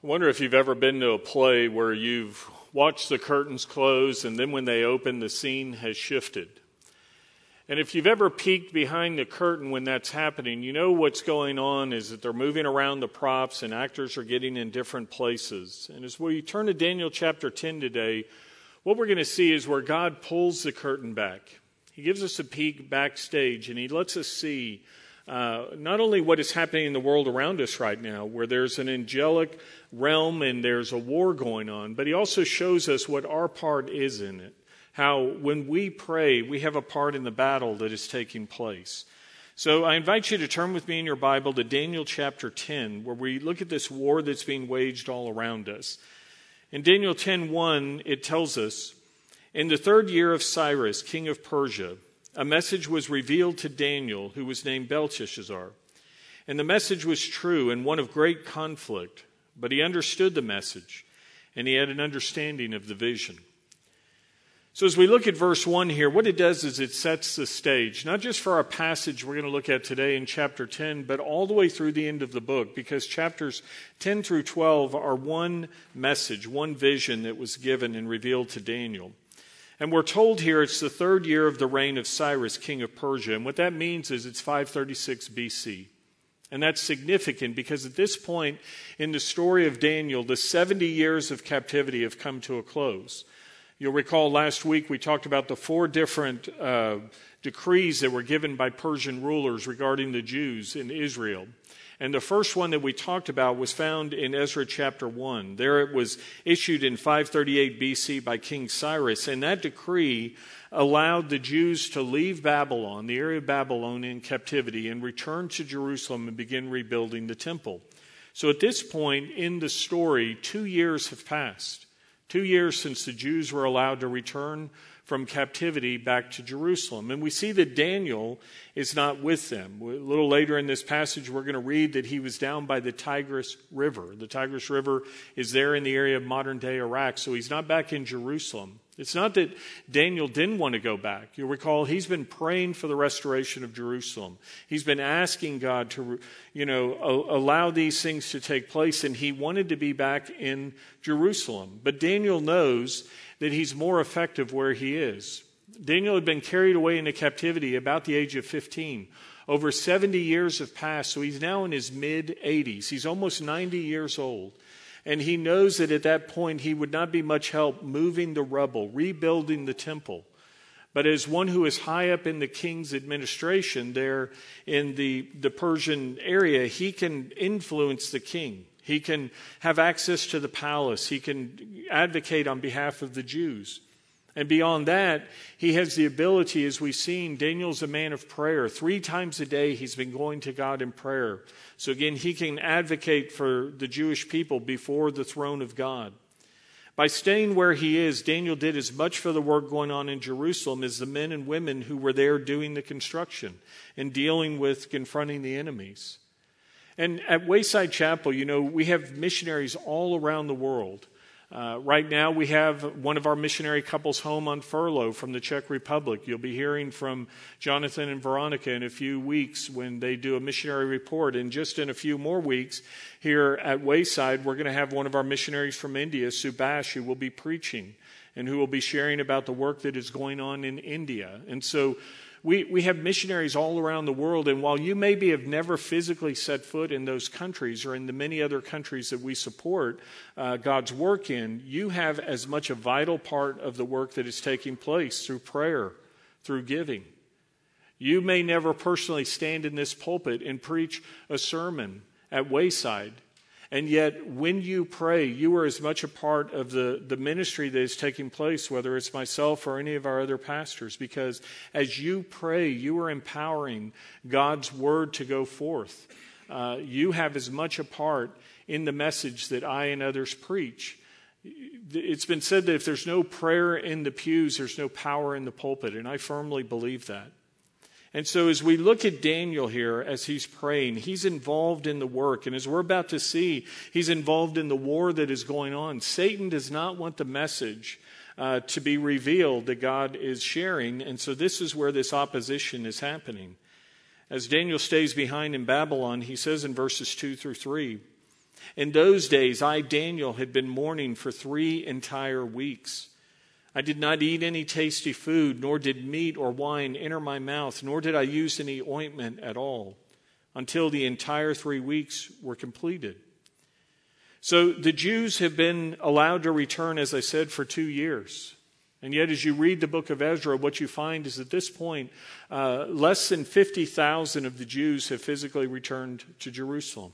I wonder if you've ever been to a play where you've watched the curtains close and then when they open, the scene has shifted. And if you've ever peeked behind the curtain when that's happening, you know what's going on is that they're moving around the props and actors are getting in different places. And as we turn to Daniel chapter 10 today, what we're going to see is where God pulls the curtain back. He gives us a peek backstage and he lets us see not only what is happening in the world around us right now, where there's an angelic realm and there's a war going on, but he also shows us what our part is in it. How when we pray, we have a part in the battle that is taking place. So I invite you to turn with me in your Bible to Daniel chapter 10, where we look at this war that's being waged all around us. In Daniel 10:1, it tells us, "In the third year of Cyrus, king of Persia, a message was revealed to Daniel, who was named Belshazzar. And the message was true and one of great conflict, but he understood the message, and he had an understanding of the vision." So as we look at verse 1 here, what it does is it sets the stage, not just for our passage we're going to look at today in chapter 10, but all the way through the end of the book, because chapters 10 through 12 are one message, one vision that was given and revealed to Daniel. And we're told here it's the third year of the reign of Cyrus, king of Persia. And what that means is it's 536 BC. And that's significant because at this point in the story of Daniel, the 70 years of captivity have come to a close. You'll recall last week we talked about the four different decrees that were given by Persian rulers regarding the Jews in Israel. And the first one that we talked about was found in Ezra chapter 1. There it was issued in 538 BC by King Cyrus. And that decree allowed the Jews to leave Babylon, the area of Babylon, in captivity and return to Jerusalem and begin rebuilding the temple. So at this point in the story, 2 years have passed. 2 years since the Jews were allowed to return from captivity back to Jerusalem. And we see that Daniel is not with them. A little later in this passage, we're going to read that he was down by the Tigris River. The Tigris River is there in the area of modern-day Iraq, so he's not back in Jerusalem. It's not that Daniel didn't want to go back. You'll recall he's been praying for the restoration of Jerusalem. He's been asking God to, allow these things to take place, and he wanted to be back in Jerusalem. But Daniel knows that he's more effective where he is. Daniel had been carried away into captivity about the age of 15. Over 70 years have passed, so he's now in his mid-80s. He's almost 90 years old. And he knows that at that point he would not be much help moving the rubble, rebuilding the temple. But as one who is high up in the king's administration there in the Persian area, he can influence the king. He can have access to the palace. He can advocate on behalf of the Jews. And beyond that, he has the ability, as we've seen, Daniel's a man of prayer. 3 times a day he's been going to God in prayer. So again, he can advocate for the Jewish people before the throne of God. By staying where he is, Daniel did as much for the work going on in Jerusalem as the men and women who were there doing the construction and dealing with confronting the enemies. And at Wayside Chapel, we have missionaries all around the world. Right now, we have one of our missionary couples home on furlough from the Czech Republic. You'll be hearing from Jonathan and Veronica in a few weeks when they do a missionary report. And just in a few more weeks here at Wayside, we're going to have one of our missionaries from India, Subhash, who will be preaching and who will be sharing about the work that is going on in India. And so we have missionaries all around the world, and while you maybe have never physically set foot in those countries or in the many other countries that we support God's work in, you have as much a vital part of the work that is taking place through prayer, through giving. You may never personally stand in this pulpit and preach a sermon at Wayside, and yet when you pray, you are as much a part of the ministry that is taking place, whether it's myself or any of our other pastors, because as you pray, you are empowering God's word to go forth. You have as much a part in the message that I and others preach. It's been said that if there's no prayer in the pews, there's no power in the pulpit, and I firmly believe that. And so as we look at Daniel here, as he's praying, he's involved in the work. And as we're about to see, he's involved in the war that is going on. Satan does not want the message to be revealed that God is sharing. And so this is where this opposition is happening. As Daniel stays behind in Babylon, he says in verses 2 through 3, In those days, I, Daniel, had been mourning for 3 entire weeks. I did not eat any tasty food, nor did meat or wine enter my mouth, nor did I use any ointment at all, until the entire 3 weeks were completed. So the Jews have been allowed to return, as I said, for 2 years. And yet, as you read the book of Ezra, what you find is at this point, less than 50,000 of the Jews have physically returned to Jerusalem.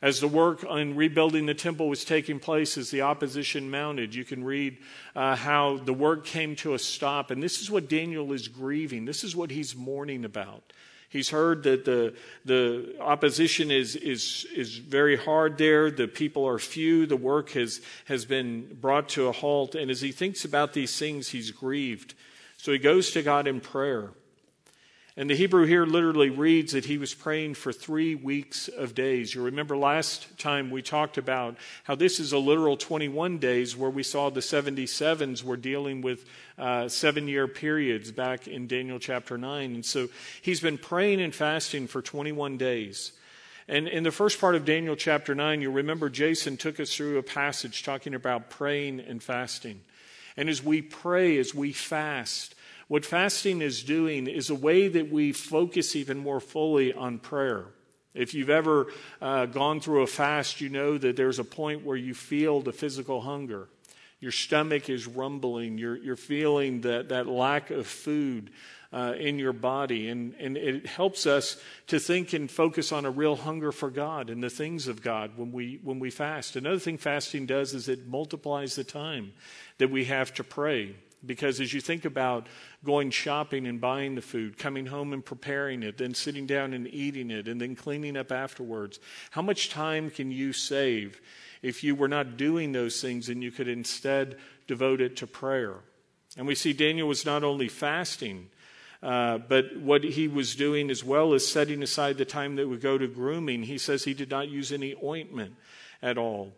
As the work on rebuilding the temple was taking place, as the opposition mounted, you can read how the work came to a stop. And this is what Daniel is grieving. This is what he's mourning about. He's heard that the opposition is very hard there. The people are few. The work has been brought to a halt. And as he thinks about these things, he's grieved. So he goes to God in prayer. And the Hebrew here literally reads that he was praying for 3 weeks of days. You remember last time we talked about how this is a literal 21 days where we saw the 77s were dealing with 7-year periods back in Daniel chapter 9. And so he's been praying and fasting for 21 days. And in the first part of Daniel chapter 9, you remember Jason took us through a passage talking about praying and fasting. And as we pray, as we fast, what fasting is doing is a way that we focus even more fully on prayer. If you've ever gone through a fast, you know that there's a point where you feel the physical hunger. Your stomach is rumbling. You're feeling that lack of food in your body. And it helps us to think and focus on a real hunger for God and the things of God when we fast. Another thing fasting does is it multiplies the time that we have to pray. Because as you think about going shopping and buying the food, coming home and preparing it, then sitting down and eating it, and then cleaning up afterwards, how much time can you save if you were not doing those things and you could instead devote it to prayer? And we see Daniel was not only fasting, but what he was doing as well as setting aside the time that would go to grooming. He says he did not use any ointment at all.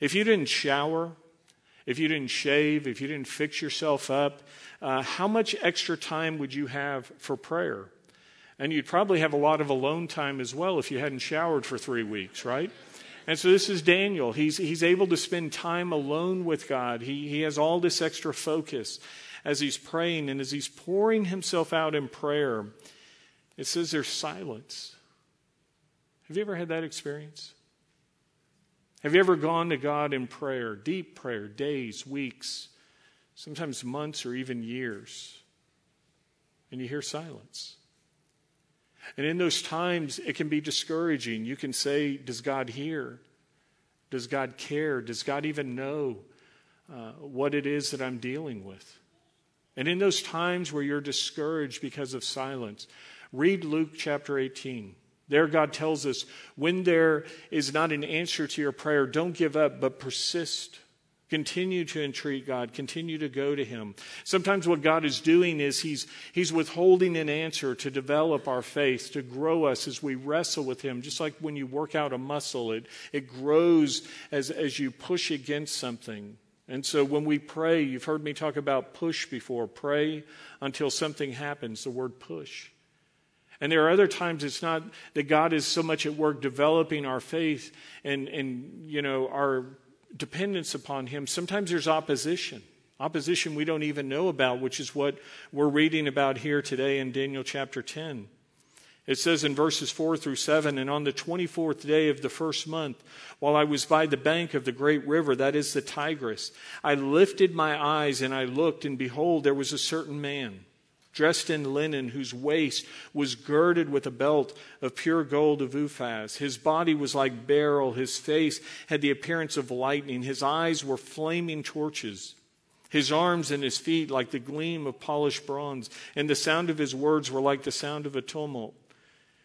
If you didn't shower, if you didn't shave, if you didn't fix yourself up, how much extra time would you have for prayer? And you'd probably have a lot of alone time as well if you hadn't showered for 3 weeks, right? And so this is Daniel. He's able to spend time alone with God. He has all this extra focus as he's praying and as he's pouring himself out in prayer. It says there's silence. Have you ever had that experience? Have you ever gone to God in prayer, deep prayer, days, weeks, sometimes months or even years, and you hear silence? And in those times, it can be discouraging. You can say, does God hear? Does God care? Does God even know what it is that I'm dealing with? And in those times where you're discouraged because of silence, read Luke chapter 18. There God tells us, when there is not an answer to your prayer, don't give up, but persist. Continue to entreat God. Continue to go to him. Sometimes what God is doing is he's withholding an answer to develop our faith, to grow us as we wrestle with him. Just like when you work out a muscle, it grows as you push against something. And so when we pray, you've heard me talk about push before. Pray until something happens, the word push. And there are other times it's not that God is so much at work developing our faith and you know, our dependence upon him. Sometimes there's opposition we don't even know about, which is what we're reading about here today in Daniel chapter 10. It says in verses 4-7, and on the 24th day of the first month, while I was by the bank of the great river, that is the Tigris, I lifted my eyes and I looked, and behold, there was a certain man, dressed in linen, whose waist was girded with a belt of pure gold of Uphaz. His body was like beryl. His face had the appearance of lightning. His eyes were flaming torches. His arms and his feet like the gleam of polished bronze. And the sound of his words were like the sound of a tumult.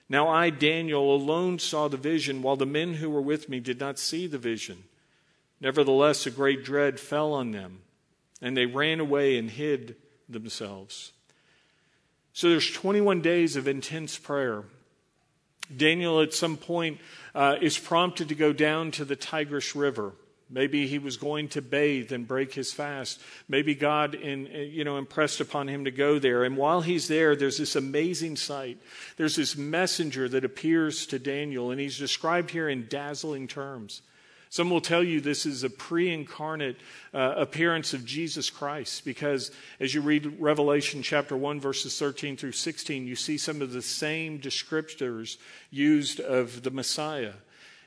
Now I, Daniel, alone saw the vision, while the men who were with me did not see the vision. Nevertheless, a great dread fell on them, and they ran away and hid themselves. So there's 21 days of intense prayer. Daniel at some point is prompted to go down to the Tigris River. Maybe he was going to bathe and break his fast. Maybe God impressed upon him to go there. And while he's there, there's this amazing sight. There's this messenger that appears to Daniel, and he's described here in dazzling terms. Some will tell you this is a pre-incarnate appearance of Jesus Christ, because as you read Revelation chapter 1, verses 13 through 16, you see some of the same descriptors used of the Messiah.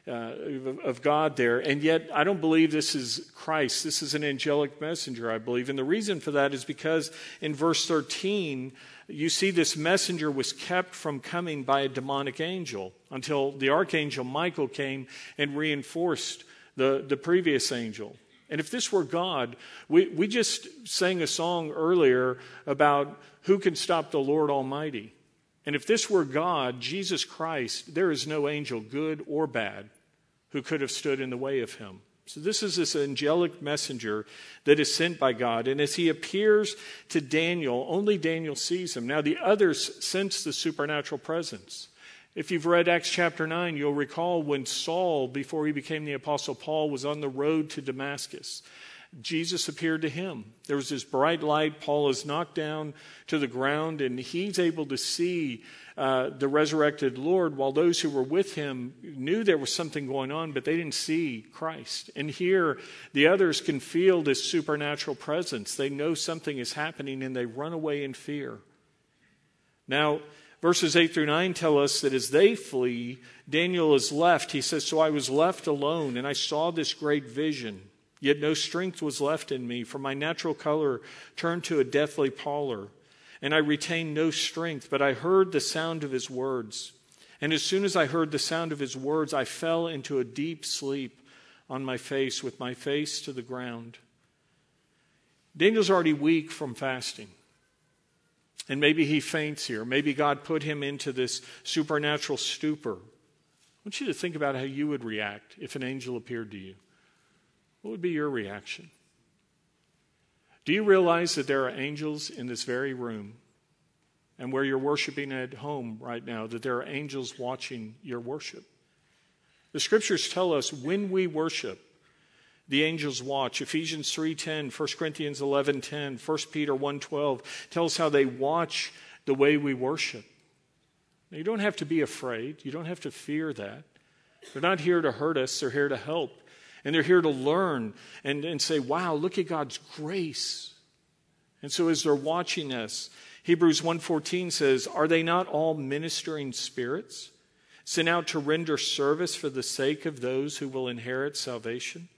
Of God there. And yet, I don't believe this is Christ. This is an angelic messenger, I believe. And the reason for that is because in verse 13, you see this messenger was kept from coming by a demonic angel until the archangel Michael came and reinforced the previous angel. And if this were God, we just sang a song earlier about who can stop the Lord Almighty. And if this were God, Jesus Christ, there is no angel, good or bad, who could have stood in the way of him. So this is this angelic messenger that is sent by God. And as he appears to Daniel, only Daniel sees him. Now the others sense the supernatural presence. If you've read Acts chapter 9, you'll recall when Saul, before he became the Apostle Paul, was on the road to Damascus. Jesus appeared to him. There was this bright light. Paul is knocked down to the ground, and he's able to see the resurrected Lord, while those who were with him knew there was something going on, but they didn't see Christ. And here, the others can feel this supernatural presence. They know something is happening, and they run away in fear. Now, verses 8 through 9 tell us that as they flee, Daniel is left. He says, "So I was left alone, and I saw this great vision. Yet no strength was left in me, for my natural color turned to a deathly pallor, and I retained no strength, but I heard the sound of his words. And as soon as I heard the sound of his words, I fell into a deep sleep on my face, with my face to the ground." Daniel's already weak from fasting. And maybe he faints here. Maybe God put him into this supernatural stupor. I want you to think about how you would react if an angel appeared to you. What would be your reaction? Do you realize that there are angels in this very room, and where you're worshiping at home right now, that there are angels watching your worship? The scriptures tell us when we worship, the angels watch. Ephesians 3:10, 1 Corinthians 11:10, 1 Peter 1:12 tells how they watch the way we worship. Now, you don't have to be afraid. You don't have to fear that. They're not here to hurt us. They're here to help. And they're here to learn and say, wow, look at God's grace. And so as they're watching us, Hebrews 1:14 says, "Are they not all ministering spirits sent out to render service for the sake of those who will inherit salvation?"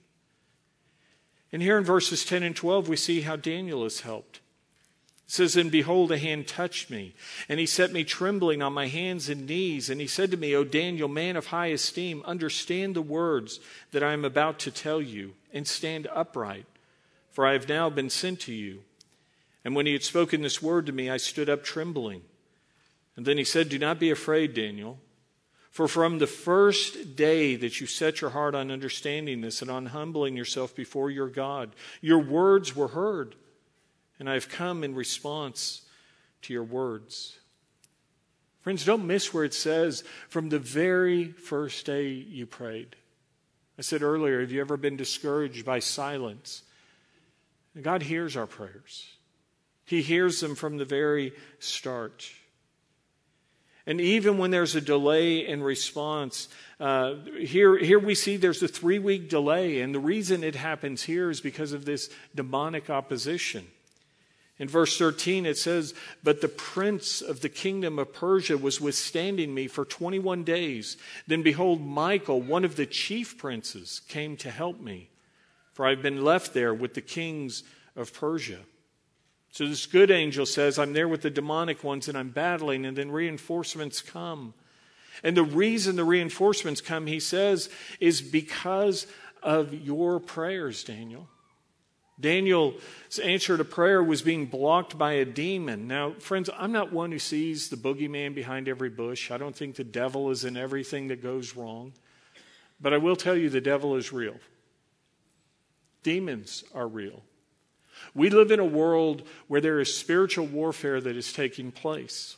And here in verses 10 and 12, we see how Daniel is helped. It says, "And behold, a hand touched me, and he set me trembling on my hands and knees. And he said to me, 'O Daniel, man of high esteem, understand the words that I am about to tell you, and stand upright, for I have now been sent to you.' And when he had spoken this word to me, I stood up trembling. And then he said, 'Do not be afraid, Daniel, for from the first day that you set your heart on understanding this and on humbling yourself before your God, your words were heard. And I have come in response to your words.'" Friends, don't miss where it says, from the very first day you prayed. I said earlier, have you ever been discouraged by silence? God hears our prayers. He hears them from the very start. And even when there's a delay in response, here we see there's a 3-week delay. And the reason it happens here is because of this demonic opposition. In verse 13, it says, "But the prince of the kingdom of Persia was withstanding me for 21 days. Then behold, Michael, one of the chief princes, came to help me, for I've been left there with the kings of Persia." So this good angel says, I'm there with the demonic ones and I'm battling, and then reinforcements come. And the reason the reinforcements come, he says, is because of your prayers, Daniel. Daniel's answer to prayer was being blocked by a demon. Now, friends, I'm not one who sees the boogeyman behind every bush. I don't think the devil is in everything that goes wrong. But I will tell you the devil is real. Demons are real. We live in a world where there is spiritual warfare that is taking place.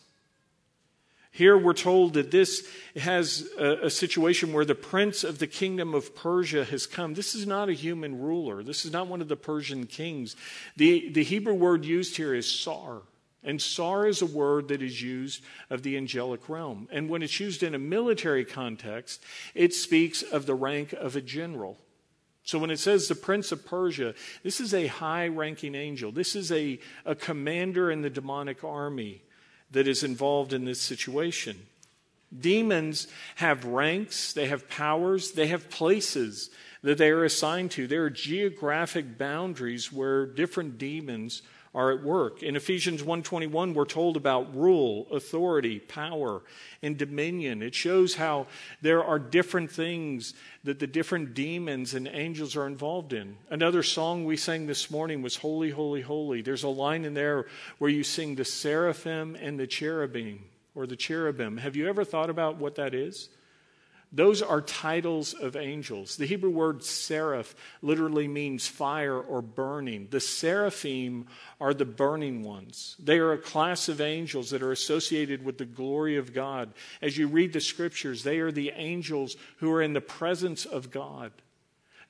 Here we're told that this has a situation where the prince of the kingdom of Persia has come. This is not a human ruler. This is not one of the Persian kings. The Hebrew word used here is sar. And sar is a word that is used of the angelic realm. And when it's used in a military context, it speaks of the rank of a general. So when it says the prince of Persia, this is a high-ranking angel. This is a commander in the demonic army that is involved in this situation. Demons have ranks, they have powers, they have places that they are assigned to. There are geographic boundaries where different demons are at work. In Ephesians 1:21, we're told about rule, authority, power, and dominion. It shows how there are different things that the different demons and angels are involved in. Another song we sang this morning was Holy, Holy, Holy. There's a line in there where you sing the seraphim and the cherubim, or the cherubim. Have you ever thought about what that is? Those are titles of angels. The Hebrew word seraph literally means fire or burning. The seraphim are the burning ones. They are a class of angels that are associated with the glory of God. As you read the scriptures, they are the angels who are in the presence of God.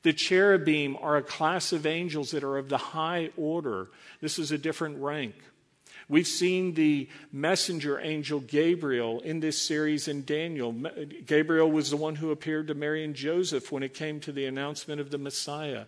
The cherubim are a class of angels that are of the high order. This is a different rank. We've seen the messenger angel Gabriel in this series in Daniel. Gabriel was the one who appeared to Mary and Joseph when it came to the announcement of the Messiah.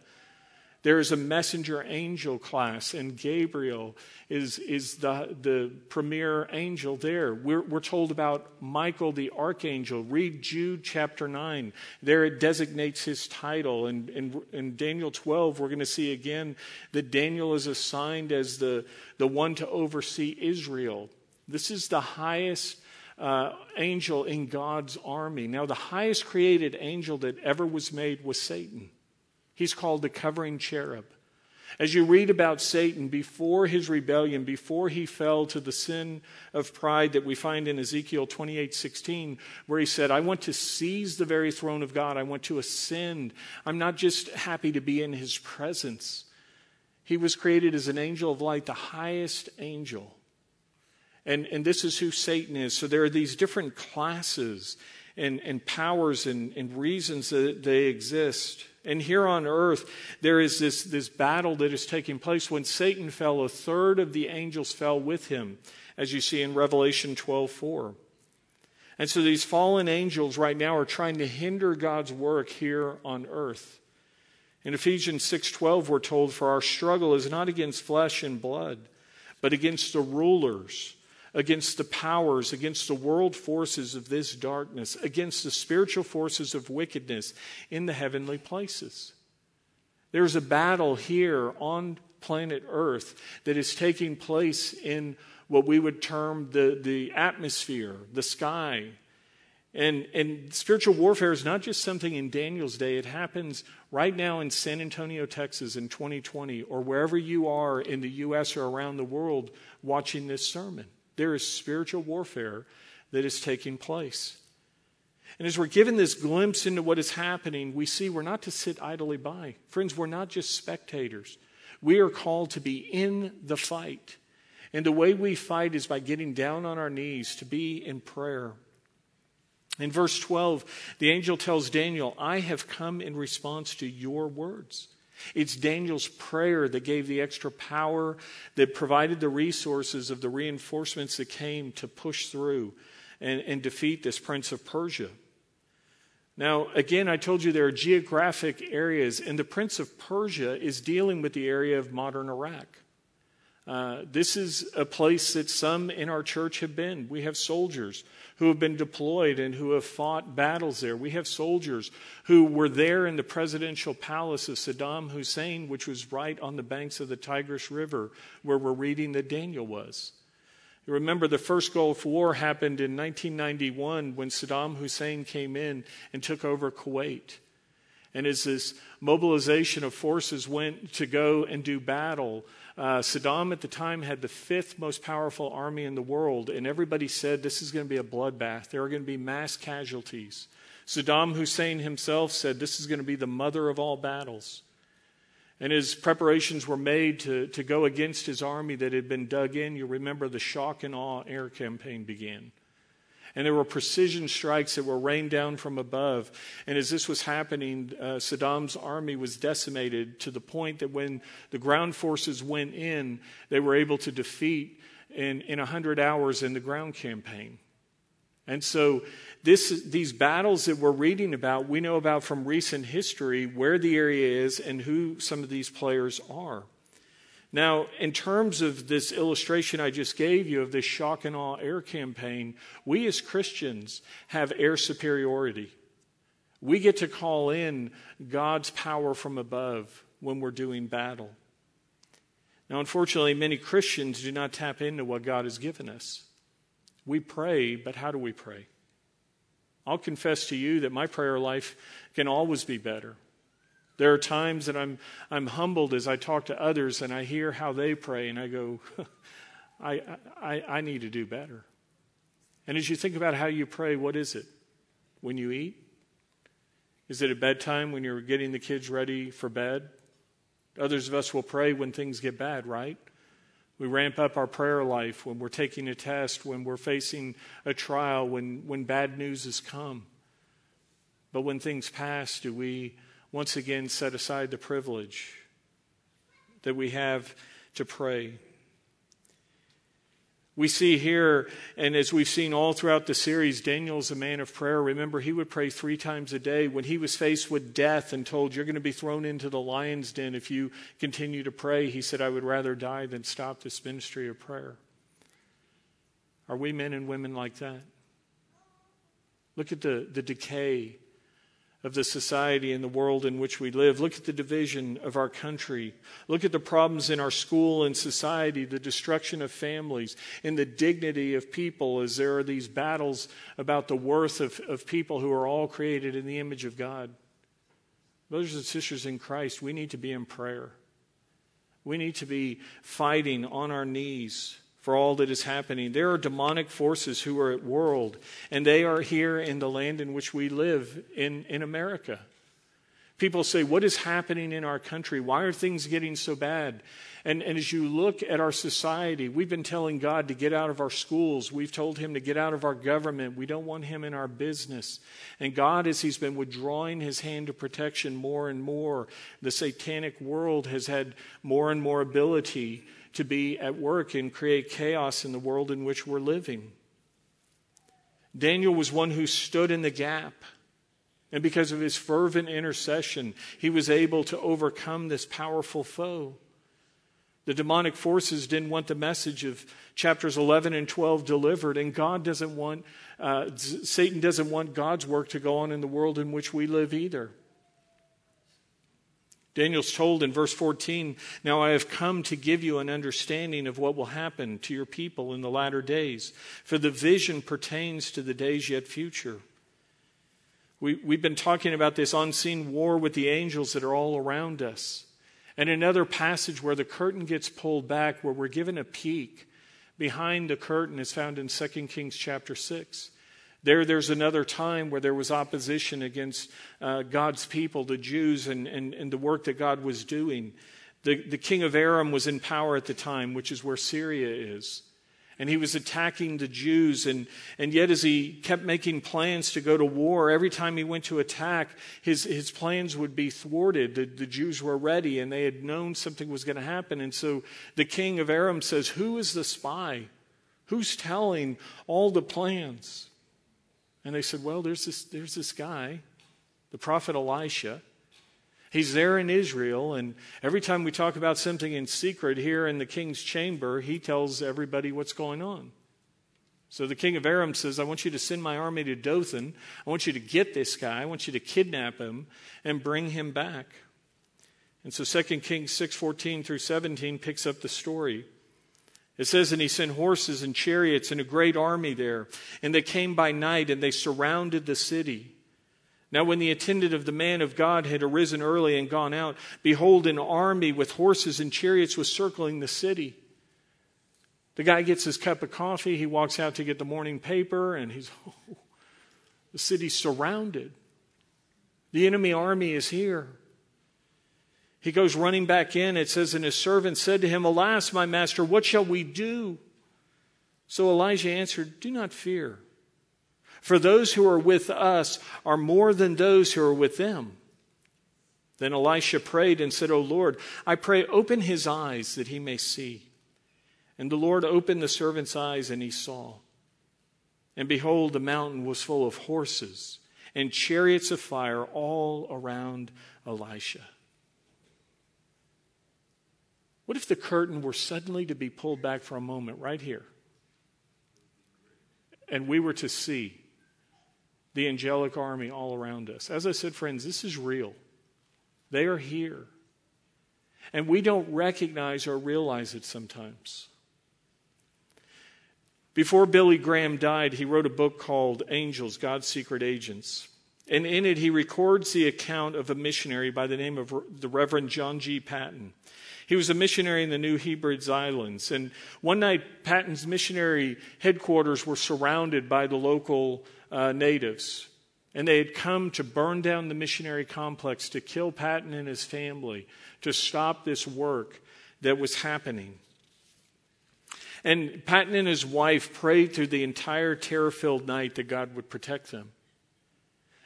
There is a messenger angel class, and Gabriel is the premier angel there. We're told about Michael the archangel. Read Jude chapter 9. There it designates his title. And in Daniel 12, we're going to see again that Daniel is assigned as the one to oversee Israel. This is the highest angel in God's army. Now, the highest created angel that ever was made was Satan. He's called the covering cherub. As you read about Satan before his rebellion, before he fell to the sin of pride that we find in Ezekiel 28:16, where he said, I want to seize the very throne of God. I want to ascend. I'm not just happy to be in his presence. He was created as an angel of light, the highest angel. And this is who Satan is. So there are these different classes and powers and reasons that they exist. And here on earth, there is this battle that is taking place. When Satan fell, a third of the angels fell with him, as you see in Revelation 12:4. And so these fallen angels right now are trying to hinder God's work here on earth. In Ephesians 6:12, we're told, for our struggle is not against flesh and blood, but against the rulers, against the powers, against the world forces of this darkness, against the spiritual forces of wickedness in the heavenly places. There's a battle here on planet Earth that is taking place in what we would term the atmosphere, the sky. And spiritual warfare is not just something in Daniel's day. It happens right now in San Antonio, Texas in 2020, or wherever you are in the U.S. or around the world watching this sermon. There is spiritual warfare that is taking place. And as we're given this glimpse into what is happening, we see we're not to sit idly by. Friends, we're not just spectators. We are called to be in the fight. And the way we fight is by getting down on our knees, to be in prayer. In verse 12, the angel tells Daniel, I have come in response to your words. It's Daniel's prayer that gave the extra power, that provided the resources of the reinforcements that came to push through and defeat this prince of Persia. Now, again, I told you there are geographic areas, and the prince of Persia is dealing with the area of modern Iraq. This is a place that some in our church have been. We have soldiers who have been deployed and who have fought battles there. We have soldiers who were there in the presidential palace of Saddam Hussein, which was right on the banks of the Tigris River, where we're reading that Daniel was. You remember the first Gulf War happened in 1991 when Saddam Hussein came in and took over Kuwait. And as this mobilization of forces went to go and do battle, Saddam at the time had the fifth most powerful army in the world, and everybody said this is going to be a bloodbath. There are going to be mass casualties. Saddam Hussein himself said this is going to be the mother of all battles. And as preparations were made to go against his army that had been dug in, you remember the shock and awe air campaign began. and there were precision strikes that were rained down from above. And as this was happening, Saddam's army was decimated to the point that when the ground forces went in, they were able to defeat in 100 hours in the ground campaign. And so these battles that we're reading about, we know about from recent history where the area is and who some of these players are. Now, in terms of this illustration I just gave you of this shock and awe air campaign, we as Christians have air superiority. We get to call in God's power from above when we're doing battle. Now, unfortunately, many Christians do not tap into what God has given us. We pray, but how do we pray? I'll confess to you that my prayer life can always be better. There are times that I'm humbled as I talk to others and I hear how they pray and I go, I need to do better. And as you think about how you pray, what is it? When you eat? Is it at bedtime when you're getting the kids ready for bed? Others of us will pray when things get bad, right? We ramp up our prayer life when we're taking a test, when we're facing a trial, when bad news has come. But when things pass, do we once again set aside the privilege that we have to pray? We see here, and as we've seen all throughout the series, Daniel's a man of prayer. Remember, he would pray 3 times a day. When he was faced with death and told, you're going to be thrown into the lion's den if you continue to pray, he said, I would rather die than stop this ministry of prayer. Are we men and women like that? Look at the decay of the society and the world in which we live. Look at the division of our country. Look at the problems in our school and society, the destruction of families, and the dignity of people as there are these battles about the worth of people who are all created in the image of God. Brothers and sisters in Christ, we need to be in prayer. We need to be fighting on our knees for all that is happening. There are demonic forces who are at world, and they are here in the land in which we live, in America. People say, what is happening in our country? Why are things getting so bad? And as you look at our society, we've been telling God to get out of our schools. We've told him to get out of our government. We don't want him in our business. And God, as he's been withdrawing his hand of protection more and more, the satanic world has had more and more ability to be at work and create chaos in the world in which we're living. Daniel was one who stood in the gap. And because of his fervent intercession, he was able to overcome this powerful foe. The demonic forces didn't want the message of chapters 11 and 12 delivered. And God doesn't want, Satan doesn't want God's work to go on in the world in which we live either. Daniel's told in verse 14, now I have come to give you an understanding of what will happen to your people in the latter days, for the vision pertains to the days yet future. We've been talking about this unseen war with the angels that are all around us. And another passage where the curtain gets pulled back, where we're given a peek behind the curtain, is found in 2 Kings chapter 6. There's another time where there was opposition against God's people, the Jews, and the work that God was doing. The king of Aram was in power at the time, which is where Syria is. And he was attacking the Jews. And yet as he kept making plans to go to war, every time he went to attack, his plans would be thwarted. The Jews were ready, and they had known something was going to happen. And so the king of Aram says, who is the spy? Who's telling all the plans? And they said, well, there's this guy, the prophet Elisha. He's there in Israel, and every time we talk about something in secret here in the king's chamber, he tells everybody what's going on. So the king of Aram says, I want you to send my army to Dothan. I want you to get this guy. I want you to kidnap him and bring him back. And so 2 Kings 6:14 through 17 picks up the story. It says, and he sent horses and chariots and a great army there. And they came by night, and they surrounded the city. Now when the attendant of the man of God had arisen early and gone out, behold, an army with horses and chariots was circling the city. The guy gets his cup of coffee. He walks out to get the morning paper, and the city's surrounded. The enemy army is here. He goes running back in. It says, and his servant said to him, alas, my master, what shall we do? So Elijah answered, do not fear, For those who are with us are more than those who are with them. Then Elisha prayed and said, O Lord, I pray, open his eyes that he may see. And the Lord opened the servant's eyes, and he saw. And behold, the mountain was full of horses and chariots of fire all around Elisha. What if the curtain were suddenly to be pulled back for a moment right here? And we were to see the angelic army all around us. As I said, friends, this is real. They are here. And we don't recognize or realize it sometimes. Before Billy Graham died, he wrote a book called Angels, God's Secret Agents. And in it, he records the account of a missionary by the name of the Reverend John G. Patton. He was a missionary in the New Hebrides Islands. And one night, Patton's missionary headquarters were surrounded by the local natives. And they had come to burn down the missionary complex, to kill Patton and his family, to stop this work that was happening. And Patton and his wife prayed through the entire terror-filled night that God would protect them.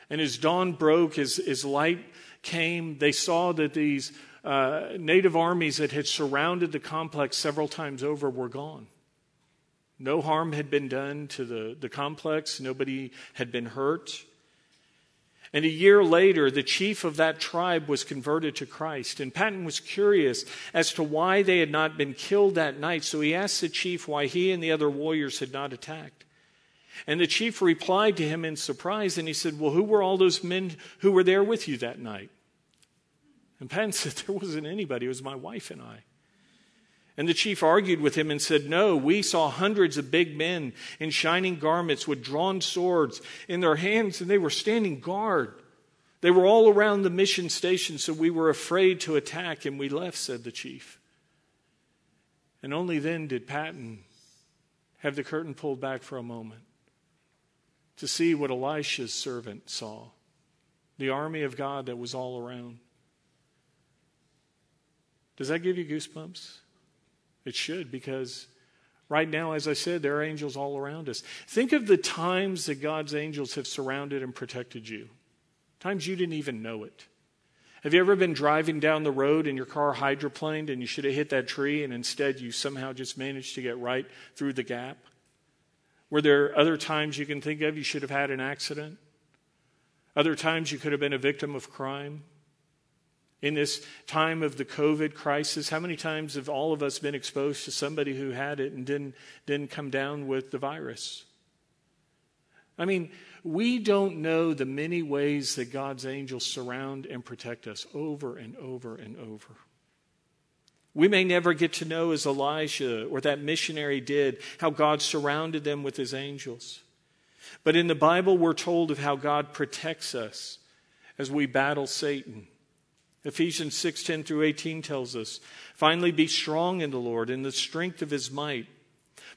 And as dawn broke, as light came, they saw that these native armies that had surrounded the complex several times over were gone. No harm had been done to the complex. Nobody had been hurt. And a year later, the chief of that tribe was converted to Christ. And Patton was curious as to why they had not been killed that night. So he asked the chief why he and the other warriors had not attacked. And the chief replied to him in surprise. And he said, well, who were all those men who were there with you that night? And Patton said, there wasn't anybody. It was my wife and I. And the chief argued with him and said, no, we saw hundreds of big men in shining garments with drawn swords in their hands, and they were standing guard. They were all around the mission station, so we were afraid to attack, and we left, said the chief. And only then did Patton have the curtain pulled back for a moment to see what Elisha's servant saw, the army of God that was all around. Does that give you goosebumps? It should, because right now, as I said, there are angels all around us. Think of the times that God's angels have surrounded and protected you. Times you didn't even know it. Have you ever been driving down the road and your car hydroplaned and you should have hit that tree and instead you somehow just managed to get right through the gap? Were there other times you can think of you should have had an accident? Other times you could have been a victim of crime? In this time of the COVID crisis, how many times have all of us been exposed to somebody who had it and didn't come down with the virus? I mean, we don't know the many ways that God's angels surround and protect us over and over and over. We may never get to know, as Elijah or that missionary did, how God surrounded them with his angels. But in the Bible, we're told of how God protects us as we battle Satan. Ephesians 6:10 through 18 tells us, finally, be strong in the Lord and the strength of his might.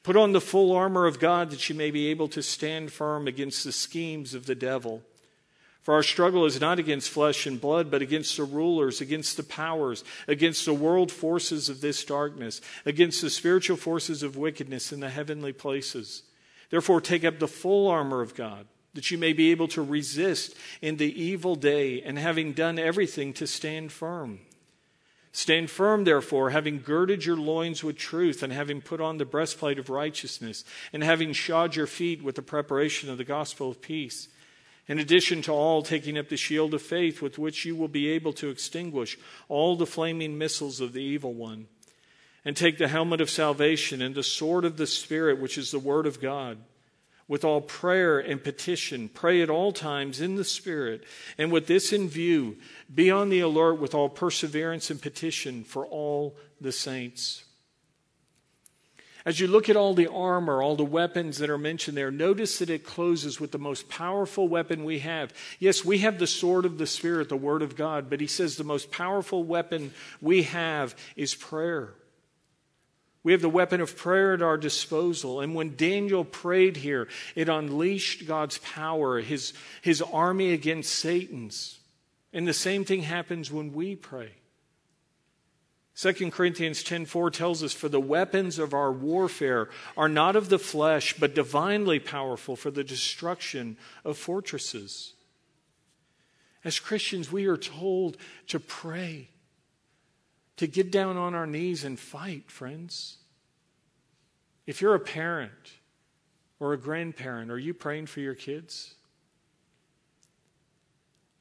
Put on the full armor of God that you may be able to stand firm against the schemes of the devil. For our struggle is not against flesh and blood, but against the rulers, against the powers, against the world forces of this darkness, against the spiritual forces of wickedness in the heavenly places. Therefore, take up the full armor of God, that you may be able to resist in the evil day, and having done everything, to stand firm. Stand firm, therefore, having girded your loins with truth, and having put on the breastplate of righteousness, and having shod your feet with the preparation of the gospel of peace. In addition to all, taking up the shield of faith, with which you will be able to extinguish all the flaming missiles of the evil one. And take the helmet of salvation and the sword of the Spirit, which is the word of God. With all prayer and petition, pray at all times in the Spirit. And with this in view, be on the alert with all perseverance and petition for all the saints. As you look at all the armor, all the weapons that are mentioned there, notice that it closes with the most powerful weapon we have. Yes, we have the sword of the Spirit, the Word of God, but he says the most powerful weapon we have is prayer. We have the weapon of prayer at our disposal. And when Daniel prayed here, it unleashed God's power, his army against Satan's. And the same thing happens when we pray. 2 Corinthians 10:4 tells us, for the weapons of our warfare are not of the flesh, but divinely powerful for the destruction of fortresses. As Christians, we are told to pray, to get down on our knees and fight, friends. If you're a parent or a grandparent, are you praying for your kids?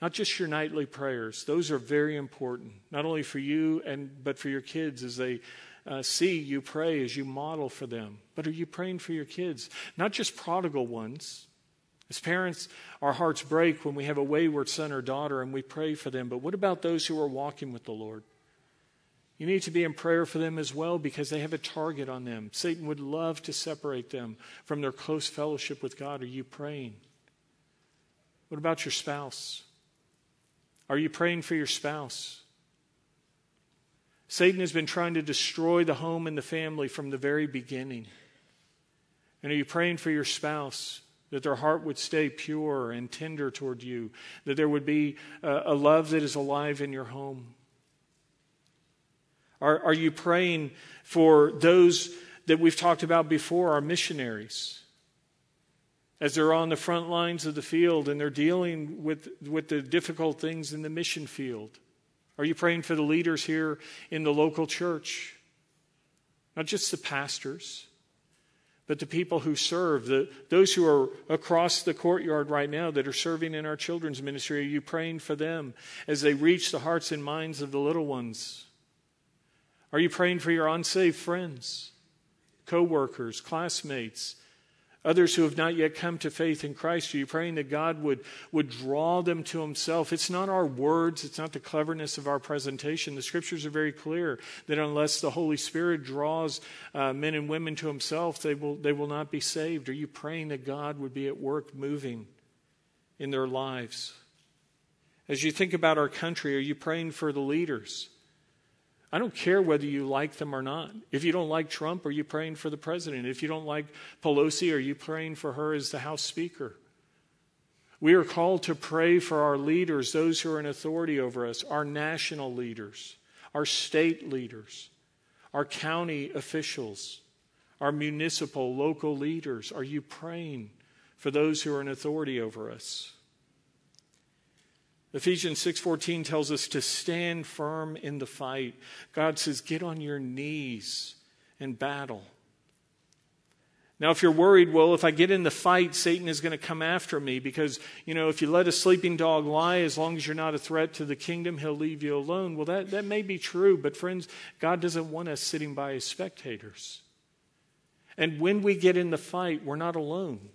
Not just your nightly prayers. Those are very important, not only for you but for your kids as they see you pray, as you model for them. But are you praying for your kids? Not just prodigal ones. As parents, our hearts break when we have a wayward son or daughter and we pray for them. But what about those who are walking with the Lord? You need to be in prayer for them as well because they have a target on them. Satan would love to separate them from their close fellowship with God. Are you praying? What about your spouse? Are you praying for your spouse? Satan has been trying to destroy the home and the family from the very beginning. And are you praying for your spouse that their heart would stay pure and tender toward you, that there would be a love that is alive in your home? Are you praying for those that we've talked about before, our missionaries? As they're on the front lines of the field and they're dealing with the difficult things in the mission field. Are you praying for the leaders here in the local church? Not just the pastors, but the people who serve, those who are across the courtyard right now that are serving in our children's ministry. Are you praying for them as they reach the hearts and minds of the little ones? Are you praying for your unsaved friends, co-workers, classmates, others who have not yet come to faith in Christ? Are you praying that God would draw them to himself? It's not our words. It's not the cleverness of our presentation. The scriptures are very clear that unless the Holy Spirit draws men and women to himself, they will not be saved. Are you praying that God would be at work moving in their lives? As you think about our country, are you praying for the leaders? I don't care whether you like them or not. If you don't like Trump, are you praying for the president? If you don't like Pelosi, are you praying for her as the House Speaker? We are called to pray for our leaders, those who are in authority over us, our national leaders, our state leaders, our county officials, our municipal, local leaders. Are you praying for those who are in authority over us? Ephesians 6:14 tells us to stand firm in the fight. God says, get on your knees and battle. Now, if you're worried, well, if I get in the fight, Satan is going to come after me because, if you let a sleeping dog lie, as long as you're not a threat to the kingdom, he'll leave you alone. Well, that may be true, but friends, God doesn't want us sitting by as spectators. And when we get in the fight, we're not alone.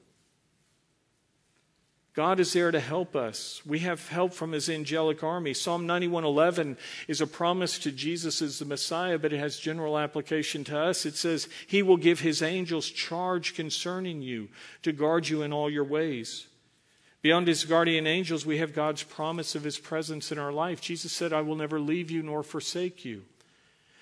God is there to help us. We have help from his angelic army. Psalm 91:11 is a promise to Jesus as the Messiah, but it has general application to us. It says, he will give his angels charge concerning you to guard you in all your ways. Beyond his guardian angels, we have God's promise of his presence in our life. Jesus said, I will never leave you nor forsake you.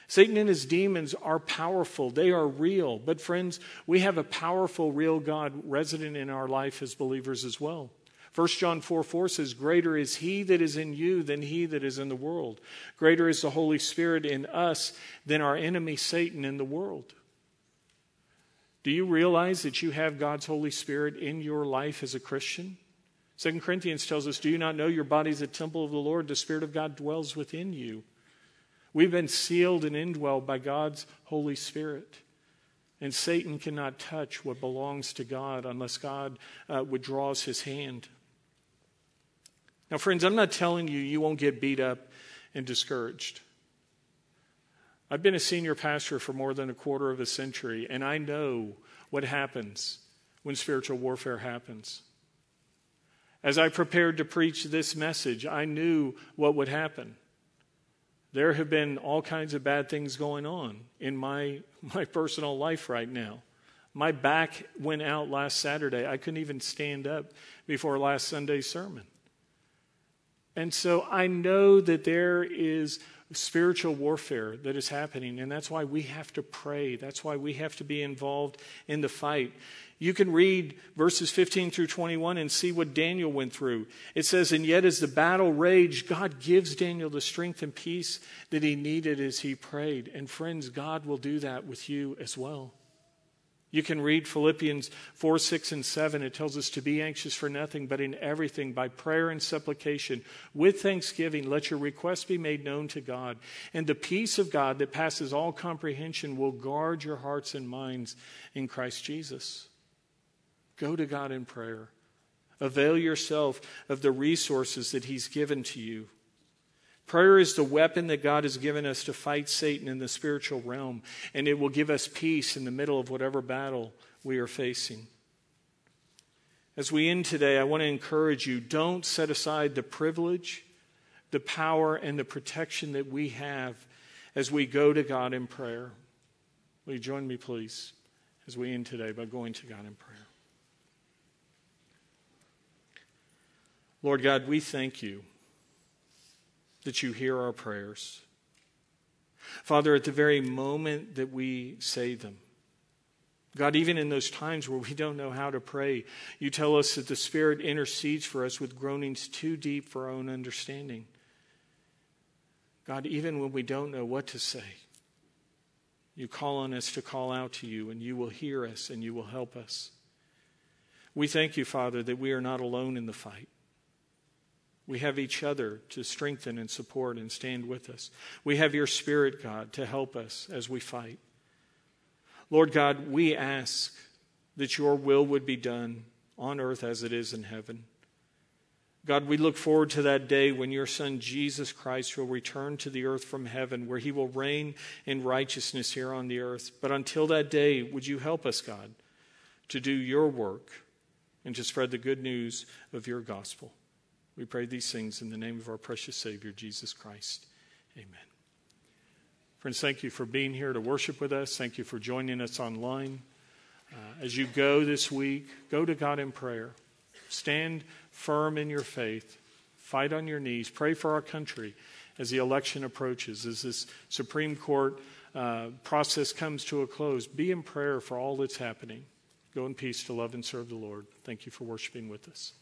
Satan and his demons are powerful. They are real. But friends, we have a powerful, real God resident in our life as believers as well. 1 John 4:4 says, greater is he that is in you than he that is in the world. Greater is the Holy Spirit in us than our enemy Satan in the world. Do you realize that you have God's Holy Spirit in your life as a Christian? 2 Corinthians tells us, do you not know your body is a temple of the Lord? The Spirit of God dwells within you. We've been sealed and indwelled by God's Holy Spirit. And Satan cannot touch what belongs to God unless God withdraws his hand. Now, friends, I'm not telling you won't get beat up and discouraged. I've been a senior pastor for more than a quarter of a century, and I know what happens when spiritual warfare happens. As I prepared to preach this message, I knew what would happen. There have been all kinds of bad things going on in my personal life right now. My back went out last Saturday. I couldn't even stand up before last Sunday's sermon. And so I know that there is spiritual warfare that is happening, and that's why we have to pray. That's why we have to be involved in the fight. You can read verses 15 through 21 and see what Daniel went through. It says, and yet as the battle raged, God gives Daniel the strength and peace that he needed as he prayed. And friends, God will do that with you as well. You can read Philippians 4, 6, and 7. It tells us to be anxious for nothing, but in everything, by prayer and supplication, with thanksgiving, let your requests be made known to God. And the peace of God that passes all comprehension will guard your hearts and minds in Christ Jesus. Go to God in prayer. Avail yourself of the resources that He's given to you. Prayer is the weapon that God has given us to fight Satan in the spiritual realm, and it will give us peace in the middle of whatever battle we are facing. As we end today, I want to encourage you, don't set aside the privilege, the power, and the protection that we have as we go to God in prayer. Will you join me, please, as we end today by going to God in prayer? Lord God, we thank you that you hear our prayers. Father, at the very moment that we say them, God, even in those times where we don't know how to pray, you tell us that the Spirit intercedes for us with groanings too deep for our own understanding. God, even when we don't know what to say, you call on us to call out to you, and you will hear us and you will help us. We thank you, Father, that we are not alone in the fight. We have each other to strengthen and support and stand with us. We have your Spirit, God, to help us as we fight. Lord God, we ask that your will would be done on earth as it is in heaven. God, we look forward to that day when your Son, Jesus Christ, will return to the earth from heaven, where he will reign in righteousness here on the earth. But until that day, would you help us, God, to do your work and to spread the good news of your gospel. We pray these things in the name of our precious Savior, Jesus Christ. Amen. Friends, thank you for being here to worship with us. Thank you for joining us online. As you go this week, go to God in prayer. Stand firm in your faith. Fight on your knees. Pray for our country as the election approaches, as this Supreme Court process comes to a close. Be in prayer for all that's happening. Go in peace to love and serve the Lord. Thank you for worshiping with us.